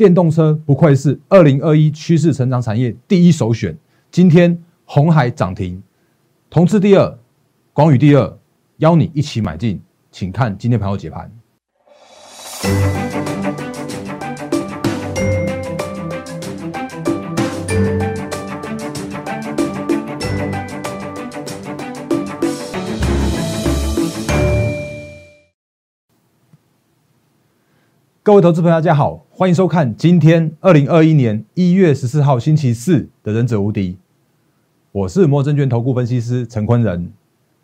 电动车不愧是2021趋势成长产业第一首选。今天鸿海涨停，同致第二，广宇第二，邀你一起买进。请看今天盘后解盘。各位投资朋友，大家好，欢迎收看今天2021年1月14号星期四的《仁者无敌》，我是摩尔证券投顾分析师陈坤仁。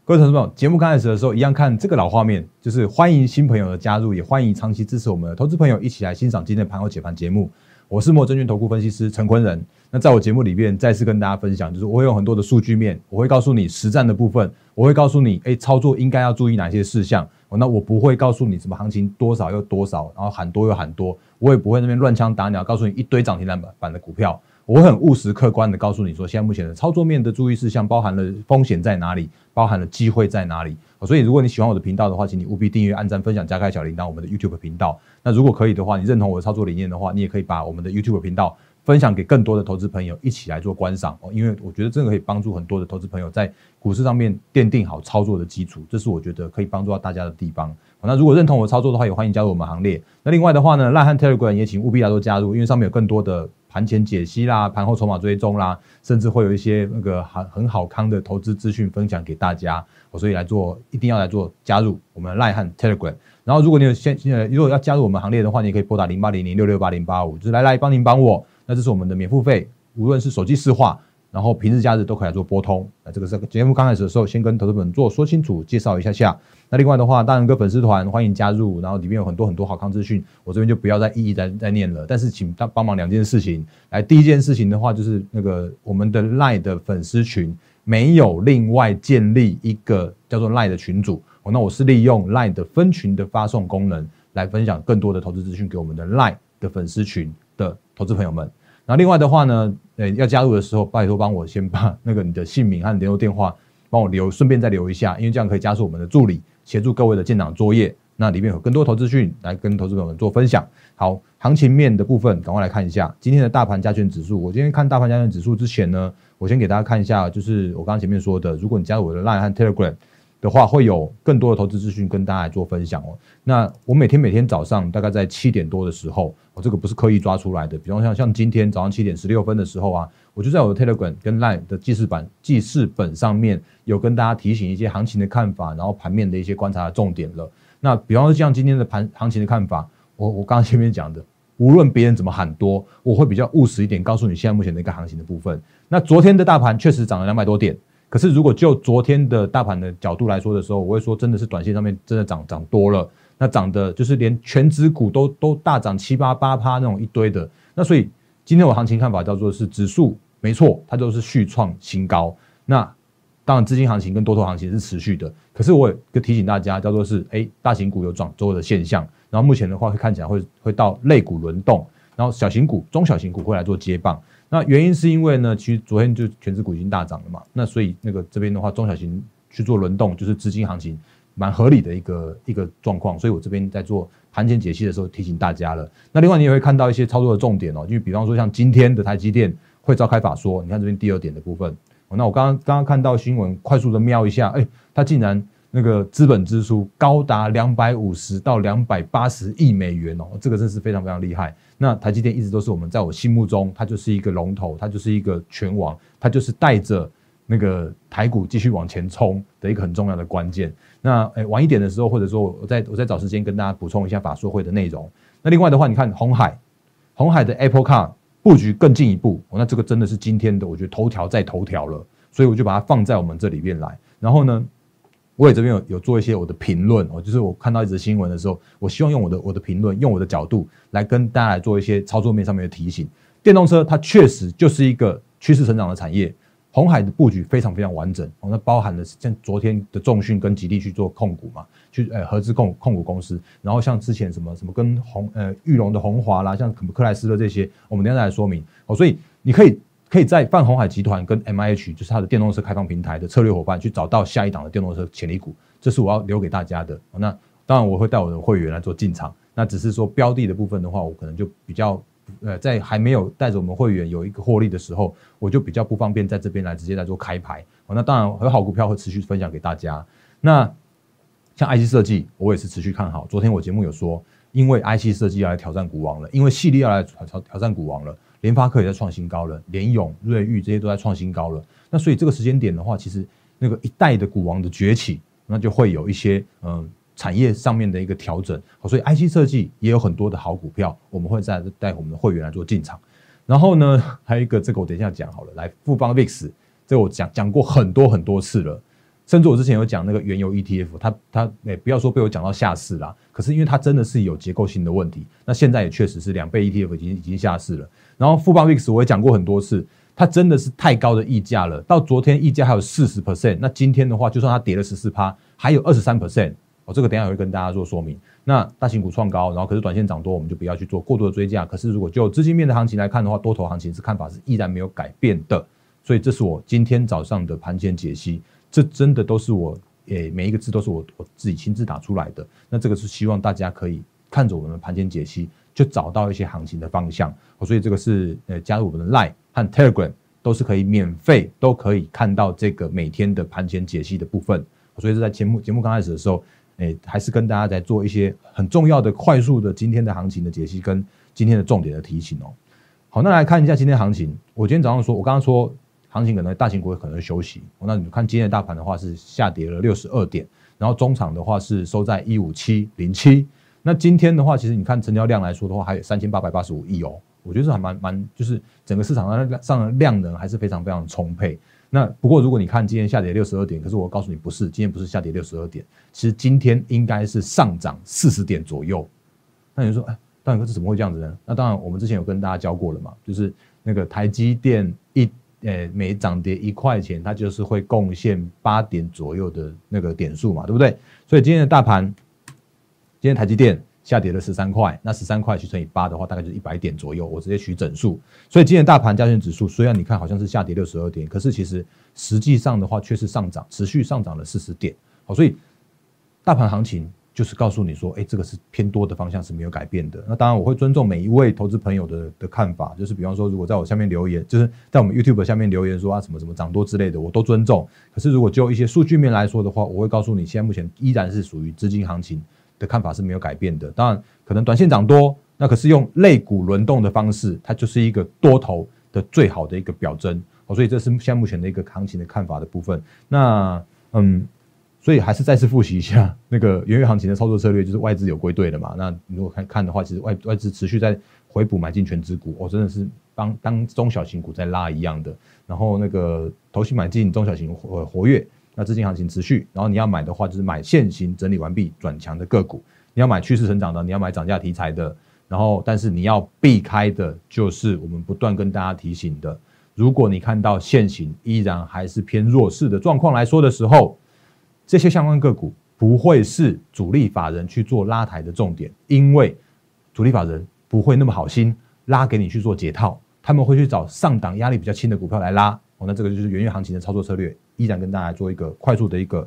各位投资朋友，节目刚开始的时候，一样看这个老画面，就是欢迎新朋友的加入，也欢迎长期支持我们的投资朋友一起来欣赏今天的盘后解盘节目。我是摩尔证券投顾分析师陈坤仁。那在我节目里面，再次跟大家分享，就是我会用很多的数据面，我会告诉你实战的部分，我会告诉你，操作应该要注意哪些事项。那我不会告诉你什么行情多少又多少，然后喊多又喊多，我也不会那边乱枪打鸟，告诉你一堆涨停板的股票。我会很务实客观的告诉你说，现在目前的操作面的注意事项包含了风险在哪里，包含了机会在哪里。所以如果你喜欢我的频道的话，请你务必订阅、按赞、分享、加开小铃铛，我们的 YouTube 频道。那如果可以的话，你认同我的操作理念的话，你也可以把我们的 YouTube 频道分享给更多的投资朋友一起来做观赏，因为我觉得这个可以帮助很多的投资朋友在股市上面奠定好操作的基础，这是我觉得可以帮助到大家的地方。那如果认同我的操作的话，也欢迎加入我们行列。那另外的话呢，LINE 和 Telegram 也请务必来做加入，因为上面有更多的盘前解析啦、盘后筹码追踪啦，甚至会有一些那个很好康的投资资讯分享给大家，所以一定要来做加入我们 LINE 和 Telegram。然后如果你如果要加入我们行列的话，你也可以拨打0800668085，就是来帮您帮我。那这是我们的免付费，无论是手机市话，然后平日假日都可以来做拨通。那这个是节目刚开始的时候，先跟投资朋友说清楚，介绍一下下。那另外的话，大仁哥粉丝团欢迎加入，然后里面有很多好康资讯，我这边就不要再一一再念了。但是请帮忙两件事情，来第一件事情的话，就是那个我们的 LINE 的粉丝群没有另外建立一个叫做 LINE 的群组，那我是利用 LINE 的分群的发送功能来分享更多的投资资讯给我们的 LINE 的粉丝群的投资朋友们。然后另外的话呢，要加入的时候，拜托帮我先把那个你的姓名和联络电话帮我留，顺便再留一下，因为这样可以加速我们的助理协助各位的建档作业。那里面有更多投资讯来跟投资朋友们做分享。好，行情面的部分，赶快来看一下今天的大盘加权指数。我今天看大盘加权指数之前呢，我先给大家看一下，就是我刚刚前面说的，如果你加入我的 LINE 和 Telegram 的话，会有更多的投资资讯跟大家来做分享哦。那我每天早上大概在7点多的时候，我这个不是刻意抓出来的，比方像今天早上7点16分的时候啊，我就在我的 Telegram 跟 LINE 的记事本上面有跟大家提醒一些行情的看法，然后盘面的一些观察的重点了。那比方像今天的行情的看法，我刚刚前面讲的，无论别人怎么喊多，我会比较务实一点，告诉你现在目前的一个行情的部分。那昨天的大盘确实涨了200多点。可是如果就昨天的大盘的角度来说的时候，我会说真的是短线上面真的涨多了，那涨的就是连全指股都大涨7、8%那种一堆的。那所以今天我行情看法叫做是指数没错，它就是续创新高。那当然资金行情跟多头行情是持续的，可是我也提醒大家叫做是大型股有转周的现象，然后目前的话看起来会到类股轮动，然后小型股、中小型股会来做接棒。那原因是因为呢，其实昨天就全指股已经大涨了嘛，那所以那个这边的话，中小型去做轮动，就是资金行情蛮合理的一个状况，所以我这边在做盘前解析的时候提醒大家了。那另外你也会看到一些操作的重点哦，因为比方说像今天的台积电会召开法说，你看这边第2点的部分，那我刚刚看到新闻，快速的瞄一下，它竟然那个资本支出高达250到280亿美元哦，这个真是非常非常厉害。那台积电一直都是在我心目中，它就是一个龙头，它就是一个拳王，它就是带着那个台股继续往前冲的一个很重要的关键。那晚一点的时候，或者说我再找时间跟大家补充一下法说会的内容。那另外的话，你看鸿海的 Apple Car 布局更进一步，那这个真的是今天的我觉得头条再头条了，所以我就把它放在我们这里面来。然后呢，我也这边有做一些我的评论，就是我看到一则新闻的时候，我希望用我的评论，用我的角度来跟大家来做一些操作面上面的提醒。电动车它确实就是一个趋势成长的产业，鸿海的布局非常非常完整，那包含了像昨天的重讯跟吉利去做控股嘛，去合资控股公司，然后像之前什么跟裕隆的鸿华啦，像克莱斯勒这些，我们等一下再来说明。所以你可以在泛鸿海集团跟 MIH 就是它的电动车开放平台的策略伙伴去找到下一档的电动车潜力股，这是我要留给大家的。那当然我会带我的会员来做进场，那只是说标的的部分的话，我可能就比较在还没有带着我们会员有一个获利的时候，我就比较不方便在这边来直接来做开牌。哦，那当然，有好股票会持续分享给大家。那像 IC 设计，我也是持续看好。昨天我节目有说，因为 IC 设计要来挑战股王了，因为系列要来挑战股王了，联发科也在创新高了，联咏、瑞昱这些都在创新高了。那所以这个时间点的话，其实那个一代的股王的崛起，那就会有一些产业上面的一个调整，所以 IC 设计也有很多的好股票，我们会再带我们的会员来做进场。然后呢，还有一个这个我等一下讲好了，来富邦 VIX， 这个我讲过很多次了，甚至我之前有讲那个原油 ETF， 它不要说被我讲到下市啦，可是因为它真的是有结构性的问题，那现在也确实是2倍 ETF 已经下市了。然后富邦 VIX 我也讲过很多次，它真的是太高的溢价了，到昨天溢价还有 40%， 那今天的话就算它跌了 14%， 还有 23%。哦，这个等一下也会跟大家做说明。那大型股创高，然后可是短线涨多，我们就不要去做过度的追价。可是如果就资金面的行情来看的话，多头行情是看法是依然没有改变的。所以这是我今天早上的盘前解析，这真的都是我每一个字都是我自己亲自打出来的。那这个是希望大家可以看着我们的盘前解析，就找到一些行情的方向。哦，所以这个是加入我们的 LINE 和 Telegram 都是可以免费都可以看到这个每天的盘前解析的部分。哦，所以是在节目刚开始的时候。还是跟大家在做一些很重要的、快速的今天的行情的解析，跟今天的重点的提醒哦。好，那来看一下今天行情。我今天早上说，我刚刚说行情可能大型股可能会休息。那你看今天的大盘的话是下跌了62点，然后中场的话是收在15707。那今天的话，其实你看成交量来说的话，还有3885亿哦。我觉得是还蛮，就是整个市场上的量能还是非常充沛。那不过，如果你看今天下跌62点，可是我告诉你不是，今天不是下跌62点，其实今天应该是上涨40点左右。那你说，哎，大勇哥，这怎么会这样子呢？那当然，我们之前有跟大家教过了嘛，就是那个台积电每涨跌1块钱，它就是会贡献8点左右的那个点数嘛，对不对？所以今天的大盘，今天台积电下跌了13块，那13块去乘以8的话，大概就是100点左右。我直接取整数，所以今天大盘加权指数虽然你看好像是下跌62点，可是其实实际上的话却是上涨，持续上涨了40点。好，所以大盘行情就是告诉你说，这个是偏多的方向是没有改变的。那当然我会尊重每一位投资朋友的看法，就是比方说如果在我下面留言，就是在我们 YouTube 下面留言说啊什么什么涨多之类的，我都尊重。可是如果就一些数据面来说的话，我会告诉你，现在目前依然是属于资金行情。的看法是没有改变的，当然可能短线涨多，那可是用类股轮动的方式，它就是一个多头的最好的一个表征。哦，所以这是现在目前的一个行情的看法的部分。那所以还是再次复习一下那个原油行情的操作策略，就是外资有归队了嘛。那如果看的话，其实外资持续在回补买进全指股，真的是当中小型股在拉一样的。然后那个投信买进中小型活跃。那资金行情持续，然后你要买的话，就是买现行整理完毕转强的个股；你要买趋势成长的，你要买涨价题材的。然后，但是你要避开的，就是我们不断跟大家提醒的：如果你看到现行依然还是偏弱势的状况来说的时候，这些相关个股不会是主力法人去做拉抬的重点，因为主力法人不会那么好心拉给你去做解套，他们会去找上档压力比较轻的股票来拉。那这个就是原油行情的操作策略。依然跟大家做一个快速的一个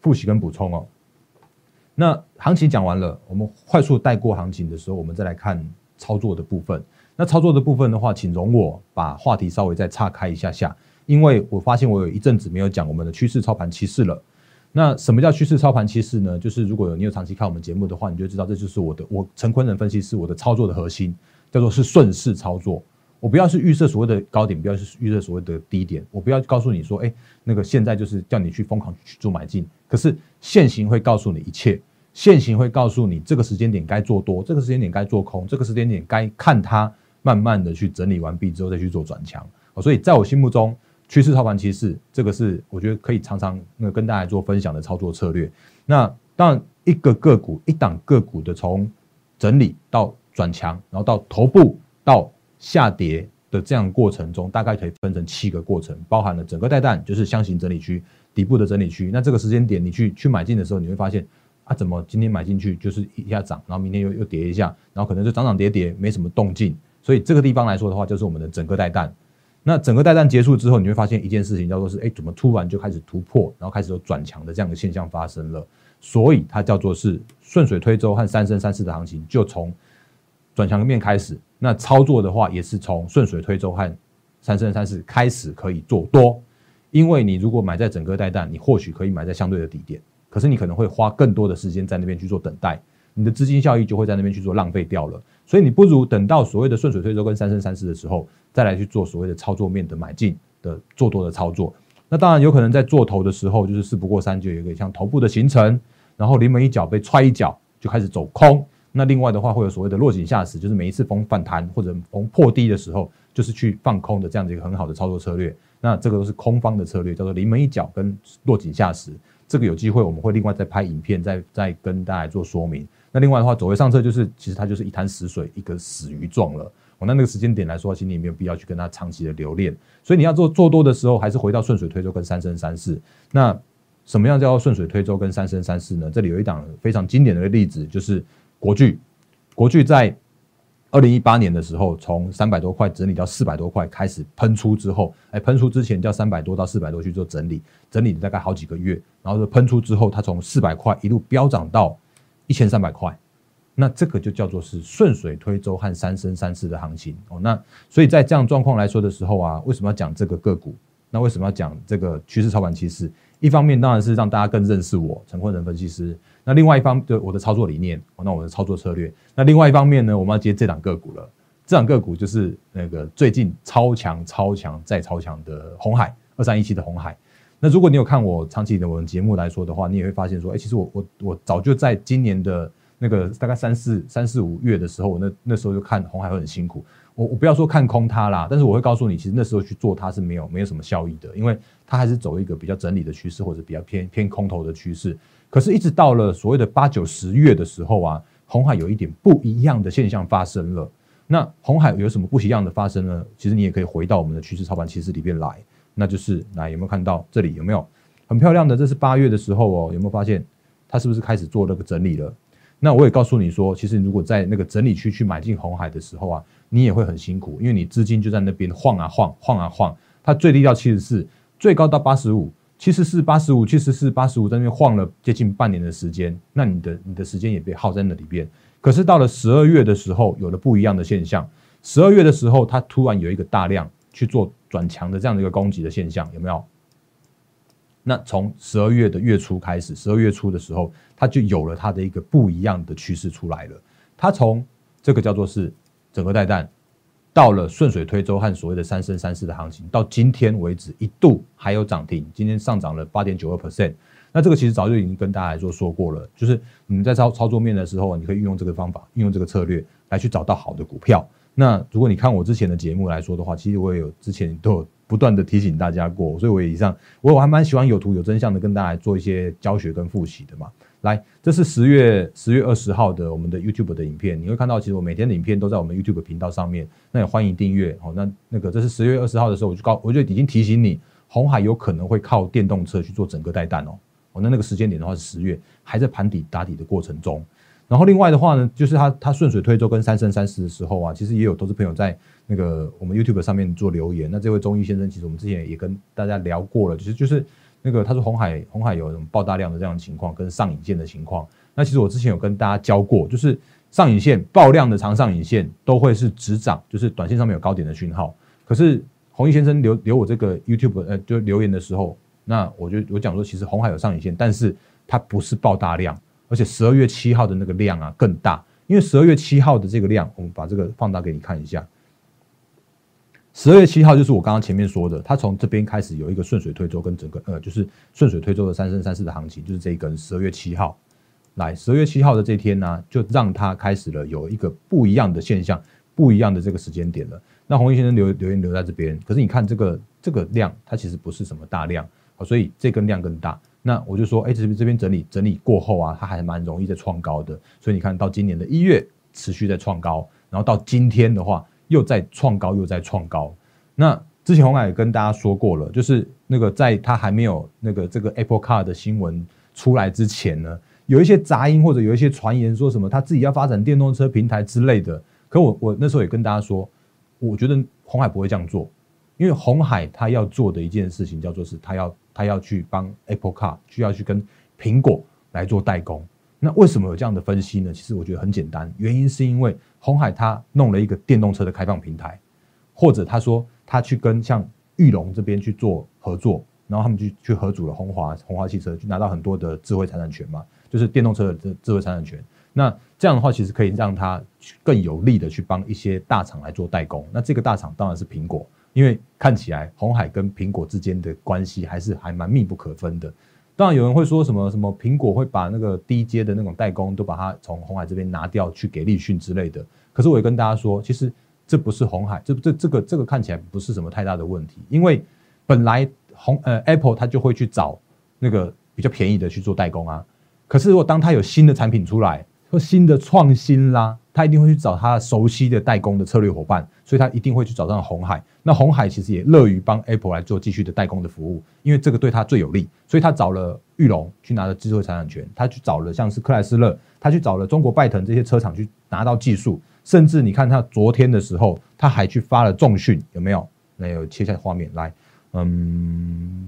复习跟补充哦。那行情讲完了，我们快速带过行情的时候，我们再来看操作的部分。那操作的部分的话，请容我把话题稍微再岔开一下下，因为我发现我有一阵子没有讲我们的趋势操盘趋势了。那什么叫趋势操盘趋势呢？就是如果你有长期看我们节目的话，你就知道这就是我陈坤仁分析师我的操作的核心，叫做是顺势操作。我不要是预设所谓的高点，不要是预设所谓的低点，我不要告诉你说，那个现在就是叫你去疯狂去做买进。可是现行会告诉你一切，现行会告诉你这个时间点该做多，这个时间点该做空，这个时间点该看它慢慢的去整理完毕之后再去做转强。所以在我心目中，趋势操盘趋势这个是我觉得可以常常跟大家做分享的操作策略。那当然，一档个股的从整理到转强，然后到头部到下跌的这样的过程中，大概可以分成7个过程，包含了整个带弹，就是箱型整理区底部的整理区。那这个时间点你去买进的时候，你会发现怎么今天买进去就是一下涨，然后明天又跌一下，然后可能就涨涨跌跌没什么动静。所以这个地方来说的话，就是我们的整个带弹。那整个带弹结束之后，你会发现一件事情叫做是怎么突然就开始突破，然后开始有转强的这样的现象发生了。所以它叫做是顺水推舟和3升3世的行情，就从转强面开始，那操作的话也是从顺水推舟和3334开始可以做多，因为你如果买在整个带弹，你或许可以买在相对的低点，可是你可能会花更多的时间在那边去做等待，你的资金效益就会在那边去做浪费掉了，所以你不如等到所谓的顺水推舟跟3334的时候，再来去做所谓的操作面的买进的做多的操作。那当然有可能在做头的时候，就是事不过三就有一个像头部的形成，然后临门一脚被踹一脚就开始走空。那另外的话会有所谓的落井下石，就是每一次逢反弹或者逢破低的时候，就是去放空的这样的一个很好的操作策略。那这个都是空方的策略，叫做临门一脚跟落井下石。这个有机会我们会另外再拍影片，再跟大家做说明。那另外的话，走回上策就是其实它就是一滩死水，一个死鱼撞了。那个时间点来说，其实你也没有必要去跟它长期的留恋，所以你要做多的时候，还是回到顺水推舟跟3334。那什么样叫顺水推舟跟3334呢？这里有一档非常经典的例子，就是国巨。国巨在2018年的时候，从300多块整理到400多块开始喷出之后，喷出之前叫300多到400多去做整理，整理大概好几个月，然后喷出之后，它从400块一路飙涨到1300块。那这个就叫做是顺水推舟和3334的行情哦。那所以在这样状况来说的时候啊，为什么要讲这个个股？那为什么要讲这个趋势操盘趋势？一方面当然是让大家更认识我陈坤仁分析师，那另外一方面就我的操作理念，那我的操作策略。那另外一方面呢，我们要接这档个股了。这档个股就是那个最近超强、超强再超强的鸿海2317的鸿海。那如果你有看我长期的我们节目来说的话，你也会发现说，其实我早就在今年的那个大概3、4、5月的时候，我那时候就看鸿海会很辛苦。我不要说看空它啦，但是我会告诉你，其实那时候去做它是没有什么效益的，因为它还是走一个比较整理的趋势，或者比较偏空头的趋势。可是，一直到了所谓的8、9、10月的时候啊，鸿海有一点不一样的现象发生了。那鸿海有什么不一样的发生呢？其实你也可以回到我们的趋势操盘趋势里面来，那就是来有没有看到这里有没有很漂亮的？这是8月的时候哦，有没有发现它是不是开始做那个整理了？那我也告诉你说，其实如果在那个整理区去买进鸿海的时候啊，你也会很辛苦，因为你资金就在那边晃啊晃，晃啊晃，它最低到74，最高到85，74、85，74、85，在那边晃了接近半年的时间，那你的时间也被耗在那里边。可是到了12月的时候，有了不一样的现象。12月的时候，它突然有一个大量去做转强的这样的一个攻击的现象，有没有？那从12月的月初开始，12月初的时候，它就有了它的一个不一样的趋势出来了。它从这个叫做是整个带弹，到了顺水推舟和所谓的3334的行情，到今天为止一度还有涨停，今天上涨了 8.92%。那这个其实早就已经跟大家来说过了，就是你们在操作面的时候，你可以运用这个方法，运用这个策略来去找到好的股票。那如果你看我之前的节目来说的话，其实我也有之前都有不断的提醒大家过，所以我还蛮喜欢有图有真相的跟大家做一些教学跟复习的嘛。来，这是10月20号的我们的 YouTube 的影片，你会看到其实我每天的影片都在我们 YouTube 频道上面，那也欢迎订阅哦。那个这是10月20号的时候，我就已经提醒你，鸿海有可能会靠电动车去做整个带弹哦。那个时间点的话是10月，还在盘底打底的过程中。然后另外的话呢，就是它顺水推舟跟3334的时候啊，其实也有投资朋友在那个我们 YouTube 上面做留言。那这位中医先生，其实我们之前也跟大家聊过了，就是那个他说鸿海有什么爆大量的这样的情况跟上影线的情况。那其实我之前有跟大家教过，就是上影线爆量的长上影线都会是直涨，就是短线上面有高点的讯号。可是鸿一先生留我这个 YouTube 就留言的时候，那我讲说，其实鸿海有上影线，但是它不是爆大量。而且12月7号的那个量啊更大，因为12月7号的这个量，我们把这个放大给你看一下。12月7号就是我刚刚前面说的，它从这边开始有一个顺水推舟跟整个就是顺水推舟的3334的行情，就是这一根12月7号。来，12月7号的这天呢就让它开始了有一个不一样的现象，不一样的这个时间点了。那鸿一先生留言留在这边，可是你看这个量，它其实不是什么大量，所以这根量更大。那我就说，这边整理过后啊，它还蛮容易在创高的，所以你看到今年的1月持续在创高，然后到今天的话又在创高又在创高。那之前鸿海也跟大家说过了，就是那个在它还没有那个这个 Apple Car 的新闻出来之前呢，有一些杂音或者有一些传言说什么它自己要发展电动车平台之类的。可我那时候也跟大家说，我觉得鸿海不会这样做，因为鸿海它要做的一件事情叫做是它要去帮 Apple Car， 需要去跟苹果来做代工。那为什么有这样的分析呢？其实我觉得很简单，原因是因为鸿海他弄了一个电动车的开放平台，或者他说他去跟像裕隆这边去做合作，然后他们去合组了鸿华汽车，去拿到很多的智慧财产权嘛，就是电动车的智慧财产权。那这样的话，其实可以让他更有力的去帮一些大厂来做代工。那这个大厂当然是苹果，因为看起来鸿海跟苹果之间的关系还蛮密不可分的。当然有人会说什么苹果会把那个低阶的那种代工都把它从鸿海这边拿掉去给立讯之类的，可是我也跟大家说，其实这不是鸿海，这个看起来不是什么太大的问题，因为本来Apple 它就会去找那个比较便宜的去做代工啊，可是如果当它有新的产品出来或新的创新啦，它一定会去找它熟悉的代工的策略伙伴，所以它一定会去找上鸿海。那鸿海其实也乐于帮 Apple 来做继续的代工的服务，因为这个对他最有利，所以他找了裕隆去拿了智慧财产权，他去找了像是克莱斯勒，他去找了中国拜腾这些车厂去拿到技术，甚至你看他昨天的时候，他还去发了重讯，有没有？来，有切下画面来，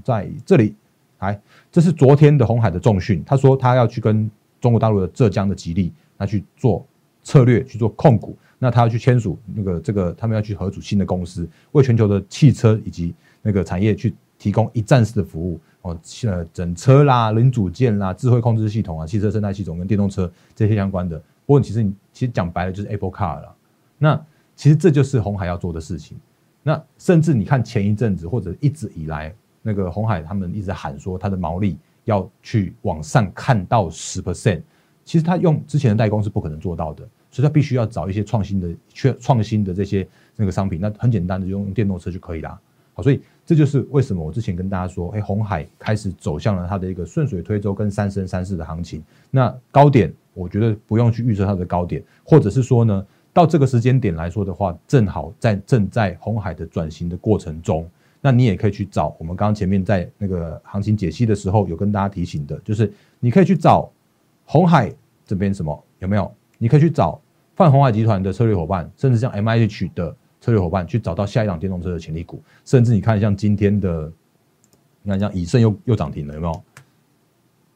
在这里，来，这是昨天的鸿海的重讯，他说他要去跟中国大陆的浙江的吉利，他去做策略去做控股，那他要去签署那个他们要去合组新的公司，为全球的汽车以及那个产业去提供一站式的服务哦，整车啦、零组件啦、智慧控制系统啊、汽车生态系统跟电动车这些相关的。不过其实讲白了就是 Apple Car 啦。那其实这就是鸿海要做的事情。那甚至你看前一阵子或者一直以来，那个鸿海他们一直喊说他的毛利要去往上看到 10%。其实他用之前的代工是不可能做到的，所以他必须要找一些创新的这些那个商品，那很简单的用电动车就可以啦。好，所以这就是为什么我之前跟大家说，鸿海开始走向了它的一个顺水推舟跟三生三世的行情。那高点我觉得不用去预测它的高点，或者是说呢，到这个时间点来说的话，正在鸿海的转型的过程中。那你也可以去找我们刚刚前面在那个行情解析的时候有跟大家提醒的，就是你可以去找鸿海这边什么有没有？你可以去找泛鸿海集团的策略伙伴，甚至像 MIH 的策略伙伴，去找到下一档电动车的潜力股。甚至你看像今天的，你看像以盛又涨停了，有没有？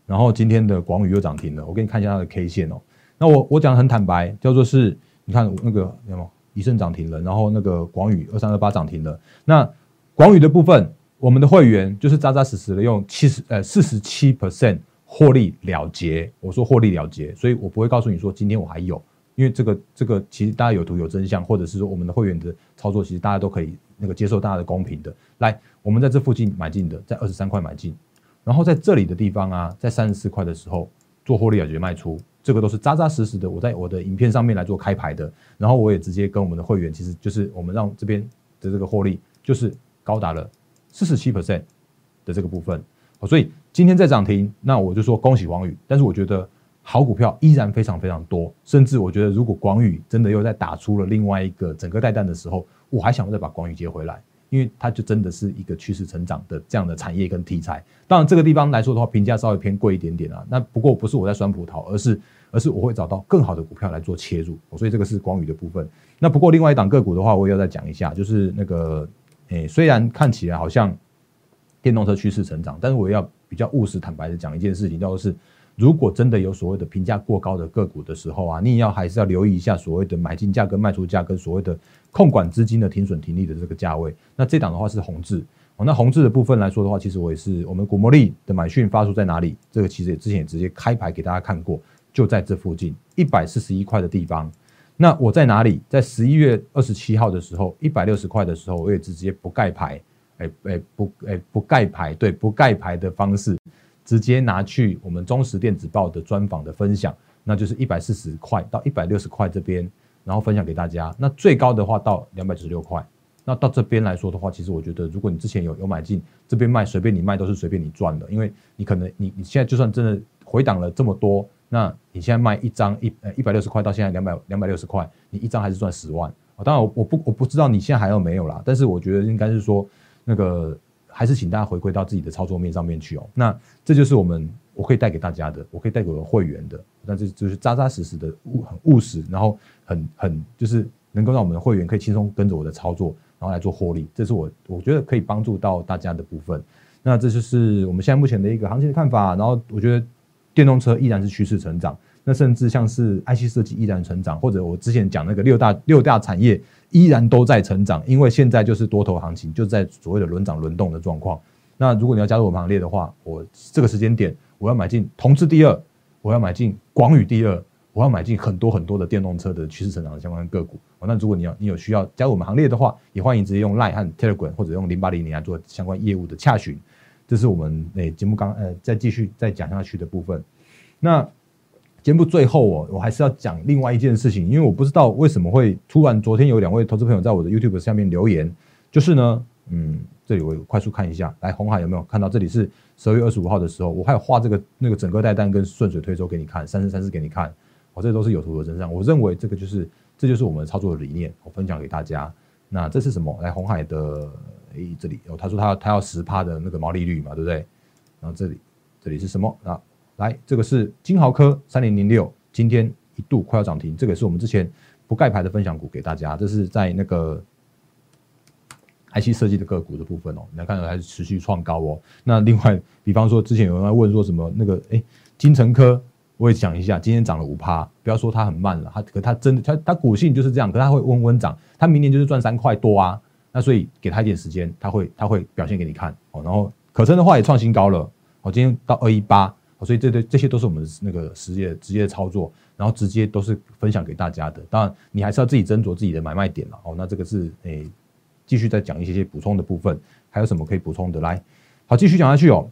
然后今天的广宇又涨停了，我给你看一下它的 K 线哦。那我讲得很坦白，叫做是，你看那个有没有？以盛涨停了，然后那个广宇2328涨停了。那广宇的部分，我们的会员就是扎扎实实的用47%。获利了结，我说获利了结，所以我不会告诉你说今天我还有，因为这个其实大家有图有真相，或者是说我们的会员的操作，其实大家都可以那个接受大家的公平的。来，我们在这附近买进的，在23块买进，然后在这里的地方啊，在34块的时候做获利了结卖出，这个都是扎扎实实的。我在我的影片上面来做开牌的，然后我也直接跟我们的会员，其实就是我们让这边的这个获利就是高达了 47% 的这个部分。所以今天在涨停，那我就说恭喜广宇。但是我觉得好股票依然非常非常多，甚至我觉得如果广宇真的又在打出了另外一个整个带弹的时候，我还想再把广宇接回来，因为它就真的是一个趋势成长的这样的产业跟题材。当然这个地方来说的话，评价稍微偏贵一点点啊。那不过不是我在酸葡萄，而是我会找到更好的股票来做切入。所以这个是广宇的部分。那不过另外一档个股的话，我也要再讲一下，就是那个虽然看起来好像电动车趋势成长，但是我也要比较务实坦白的讲一件事情，叫做是，如果真的有所谓的评价过高的个股的时候啊，你还是要留意一下所谓的买进价跟卖出价跟所谓的控管资金的停损停利的这个价位。那这档的话是宏志，那宏志的部分来说的话，其实我也是我们股魔力的买讯发出在哪里，这个其实也之前也直接开牌给大家看过，就在这附近141块的地方。那我在哪里？在11月27号的时候160块的时候，我也直接不盖牌。不盖牌，对，不盖牌的方式，直接拿去我们中时电子报的专访的分享，那就是140块到160块这边，然后分享给大家。那最高的话到296块。那到这边来说的话，其实我觉得，如果你之前有买进，这边卖随便你卖都是随便你赚的，因为你可能你现在就算真的回档了这么多，那你现在卖一张160块到现在260块，你一张还是赚10万。当然我不知道你现在还有没有啦，但是我觉得应该是说。那个还是请大家回归到自己的操作面上面去哦。那这就是我可以带给大家的，我可以带给我的会员的。那这就是扎扎实实的，很务实，然后很就是能够让我们的会员可以轻松跟着我的操作，然后来做获利。这是我觉得可以帮助到大家的部分。那这就是我们现在目前的一个行情的看法。然后我觉得电动车依然是趋势成长，那甚至像是 IC 设计依然成长，或者我之前讲那个六大产业依然都在成长，因为现在就是多头行情，就在所谓的轮涨轮动的状况。那如果你要加入我们行列的话，我这个时间点我要买进同志第二，我要买进广宇第二，我要买进很多的电动车的趋势成长的相关个股。那如果你有需要加入我们行列的话，也欢迎直接用 LINE 和 Telegram 或者用0800来做相关业务的洽询。这是我们节目再继续再讲下去的部分。那节目最后我还是要讲另外一件事情，因为我不知道为什么会突然昨天有2位投资朋友在我的 YouTube 下面留言，就是呢，这里我快速看一下，来鸿海有没有看到？这里是12月25号的时候，我还有画这个那个整个带单跟顺水推舟给你看，3434给你看，这都是有图的真相。我认为这就是我们操作的理念，我分享给大家。那这是什么？来鸿海的。这里他说他要 10% 的那个毛利率嘛，对不对？然后这里是什么啊？来，这个是金豪科3006，今天一度快要涨停，这个也是我们之前不盖牌的分享股给大家，这是在那个 IC 设计的个股的部分哦。你来看还是持续创高哦。那另外，比方说之前有人在问说什么那个金城科，我也讲一下，今天涨了 5%， 不要说它很慢了，它真的它股性就是这样，可它会温温涨，它明年就是赚3块多啊。那所以给他一点时间，他会表现给你看哦。然后可称的话也创新高了哦，今天到218，所以这些都是我们那个直接操作，然后直接都是分享给大家的。当然你还是要自己斟酌自己的买卖点了哦。那这个是继续再讲一些补充的部分，还有什么可以补充的？来，好，继续讲下去哦。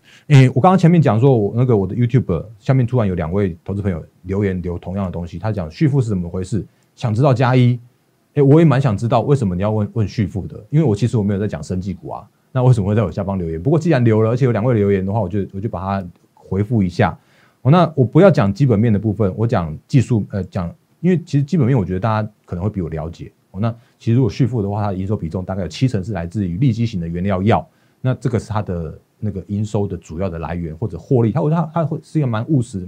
我刚刚前面讲说我的 YouTube 下面突然有2位投资朋友留言留同样的东西，他讲旭富是怎么回事，想知道加一。我也蛮想知道为什么你要问旭富的，因为其实我没有在讲生技股啊，那为什么会在我下方留言？不过既然留了，而且有2位留言的话，我就把它回复一下。那我不要讲基本面的部分，我讲技术，因为其实基本面我觉得大家可能会比我了解。那其实如果旭富的话，它的营收比重大概有70%是来自于利基型的原料药，那这个是它的那个营收的主要的来源或者获利。它会是一个蛮务实、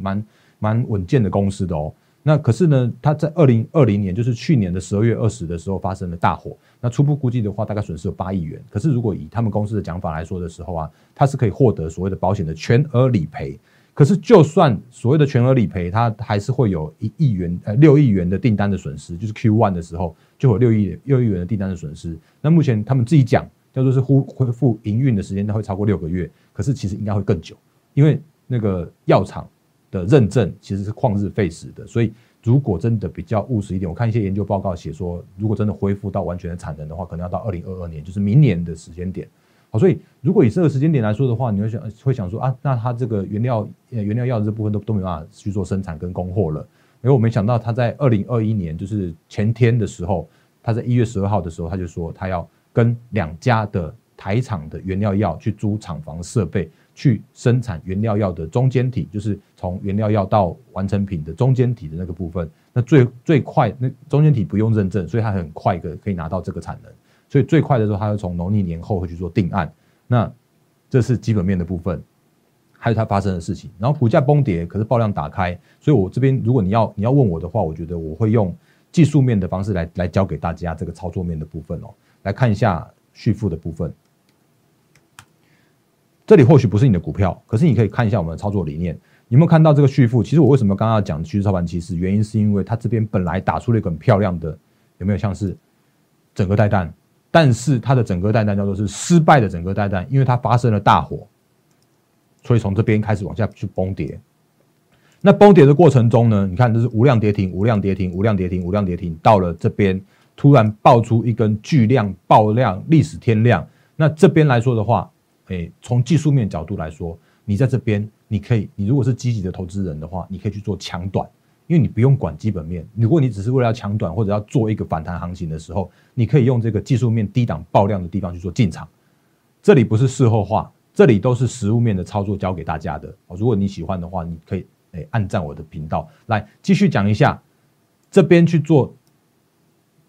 蛮稳健的公司的哦。那可是呢，它在2020年，就是去年的12月20的时候发生了大火。那初步估计的话，大概损失有8亿元。可是如果以他们公司的讲法来说的时候啊，它是可以获得所谓的保险的全额理赔。可是就算所谓的全额理赔，它还是会有1亿元、6亿元的订单的损失，就是 Q1 的时候就有6亿元的订单的损失。那目前他们自己讲叫做是恢复营运的时间，它会超过6个月，可是其实应该会更久，因为那个药厂的认证其实是旷日费时的，所以如果真的比较务实一点，我看一些研究报告写说，如果真的恢复到完全的产能的话，可能要到2022年，就是明年的时间点。好，所以如果以这个时间点来说的话，你会想说啊，那它这个原料药这部分都没办法去做生产跟供货了。因为我没想到它在2021年，就是前天的时候，它在1月12号的时候，他就说他要跟2家的台厂的原料药去租厂房设备。去生产原料药的中间体，就是从原料药到完成品的中间体的那个部分。那最快，那中间体不用认证，所以它很快可以拿到这个产能。所以最快的时候，它会从农历年后会去做定案。那这是基本面的部分，还有它发生的事情。然后股价崩跌，可是爆量打开。所以我这边，如果你要问我的话，我觉得我会用技术面的方式来教给大家这个操作面的部分哦。来看一下旭富的部分。这里或许不是你的股票，可是你可以看一下我们的操作理念。你有没有看到这个旭富？其实我为什么刚刚要讲趋势操盘趋势，原因是因为它这边本来打出了一个很漂亮的，有没有像是整个带弹？但是它的整个带弹叫做是失败的整个带弹，因为它发生了大火，所以从这边开始往下去崩跌。那崩跌的过程中呢，你看这是无量跌停、无量跌停、无量跌停、无量跌停，到了这边突然爆出一根巨量爆量历史天量。那这边来说的话。从技术面角度来说，你在这边，你如果是积极的投资人的话，你可以去做抢短，因为你不用管基本面。如果你只是为了要抢短或者要做一个反弹行情的时候，你可以用这个技术面低档爆量的地方去做进场。这里不是事后话，这里都是实物面的操作教给大家的。如果你喜欢的话，你可以按赞我的频道来继续讲一下，这边去做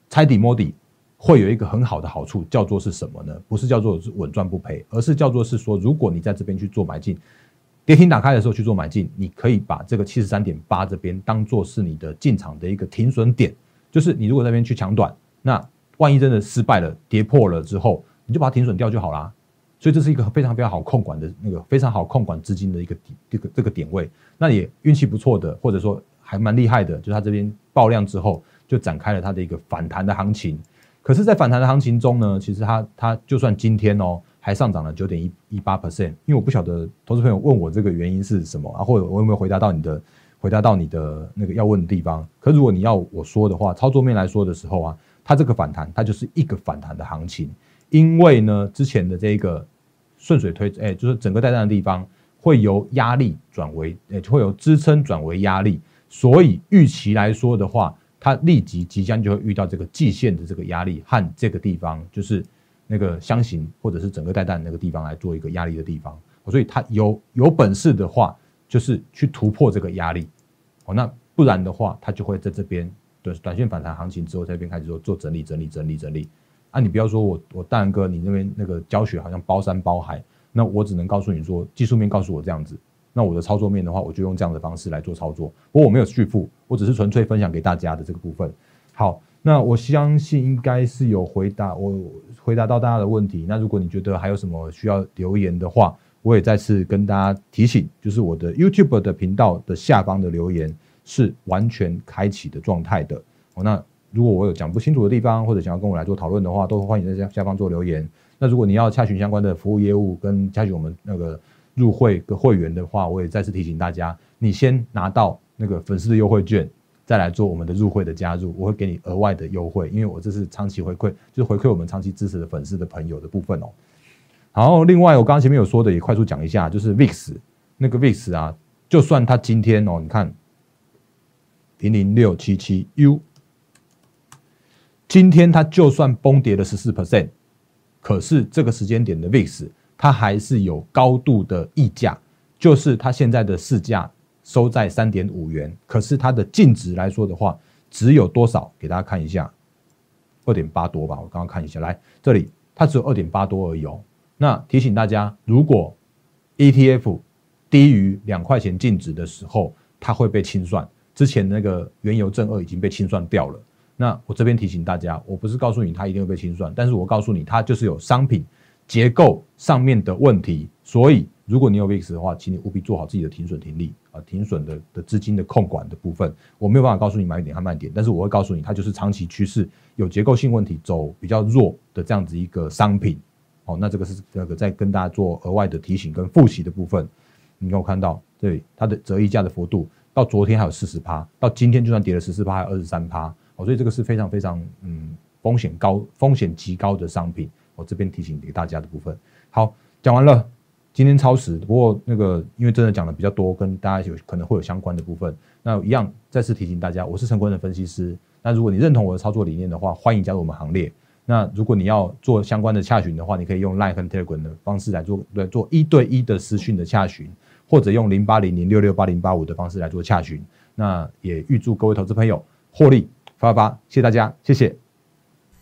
猜底摸底。会有一个很好的好处，叫做是什么呢？不是叫做稳赚不赔，而是叫做是说，如果你在这边去做买进，跌停打开的时候去做买进，你可以把这个 73.8 这边当做是你的进场的一个停损点，就是你如果在这边去抢短，那万一真的失败了，跌破了之后，你就把它停损掉就好啦。所以这是一个非常非常好控管的那个非常好控管资金的一个这个点位。那也运气不错的，或者说还蛮厉害的，就是它这边爆量之后就展开了它的一个反弹的行情。可是，在反弹的行情中呢，其实它就算今天哦还上涨了 9.18%， 因为我不晓得投资朋友问我这个原因是什么啊，或者我有没有回答到你的那个要问的地方。可是如果你要我说的话，操作面来说的时候啊，它这个反弹它就是一个反弹的行情，因为呢之前的这个顺水推，就是整个带弹的地方会由压力转为，会由支撑转为压力，所以预期来说的话。它立即即将就会遇到这个季线的这个压力和这个地方，就是那个箱型或者是整个带弹那个地方来做一个压力的地方，所以它有本事的话，就是去突破这个压力，那不然的话，它就会在这边短线反弹行情之后，在这边开始做整理啊，你不要说我大人哥你那边那个教学好像包山包海，那我只能告诉你说技术面告诉我这样子。那我的操作面的话，我就用这样的方式来做操作。不过我没有续付，我只是纯粹分享给大家的这个部分。好，那我相信应该是有回答到大家的问题。那如果你觉得还有什么需要留言的话，我也再次跟大家提醒，就是我的 YouTube 的频道的下方的留言是完全开启的状态的。那如果我有讲不清楚的地方，或者想要跟我来做讨论的话，都欢迎在下方做留言。那如果你要洽询相关的服务业务，跟洽询我们那个。入会跟会员的话，我也再次提醒大家，你先拿到那个粉丝的优惠券，再来做我们的入会的加入，我会给你额外的优惠，因为我这是长期回馈，就是回馈我们长期支持的粉丝的朋友的部分哦。然后另外我刚刚前面有说的也快速讲一下，就是 VIX 那个 VIX 啊，就算它今天哦，你看 00677U， 今天它就算崩跌了 14%， 可是这个时间点的 VIX。它还是有高度的溢价，就是它现在的市价收在 3.5 元，可是它的净值来说的话，只有多少？给大家看一下 ，2.8 多吧。我刚刚看一下，来这里它只有 2.8 多而已哦。那提醒大家，如果 ETF 低于2块钱净值的时候，它会被清算。之前那个原油正二已经被清算掉了。那我这边提醒大家，我不是告诉你它一定会被清算，但是我告诉你，它就是有商品。结构上面的问题，所以如果你有 VIX 的话，请你务必做好自己的停损停利啊，停损的资金的控管的部分，我没有办法告诉你买点和卖点，但是我会告诉你，它就是长期趋势有结构性问题，走比较弱的这样子一个商品。哦，那这个是那个再跟大家做额外的提醒跟复习的部分。你有看到这里它的折溢价的幅度，到昨天还有 40%， 到今天就算跌了 14%， 还有 23%。哦，所以这个是非常非常风险极高的商品。我这边提醒给大家的部分，好，讲完了。今天超时，不过那个因为真的讲的比较多，跟大家有可能会有相关的部分。那一样再次提醒大家，我是陈坤的分析师。那如果你认同我的操作理念的话，欢迎加入我们行列。那如果你要做相关的洽询的话，你可以用 LINE 跟 Telegram 的方式来做一对一的私讯的洽询，或者用0800668085的方式来做洽询。那也预祝各位投资朋友获利发，谢谢大家，谢谢。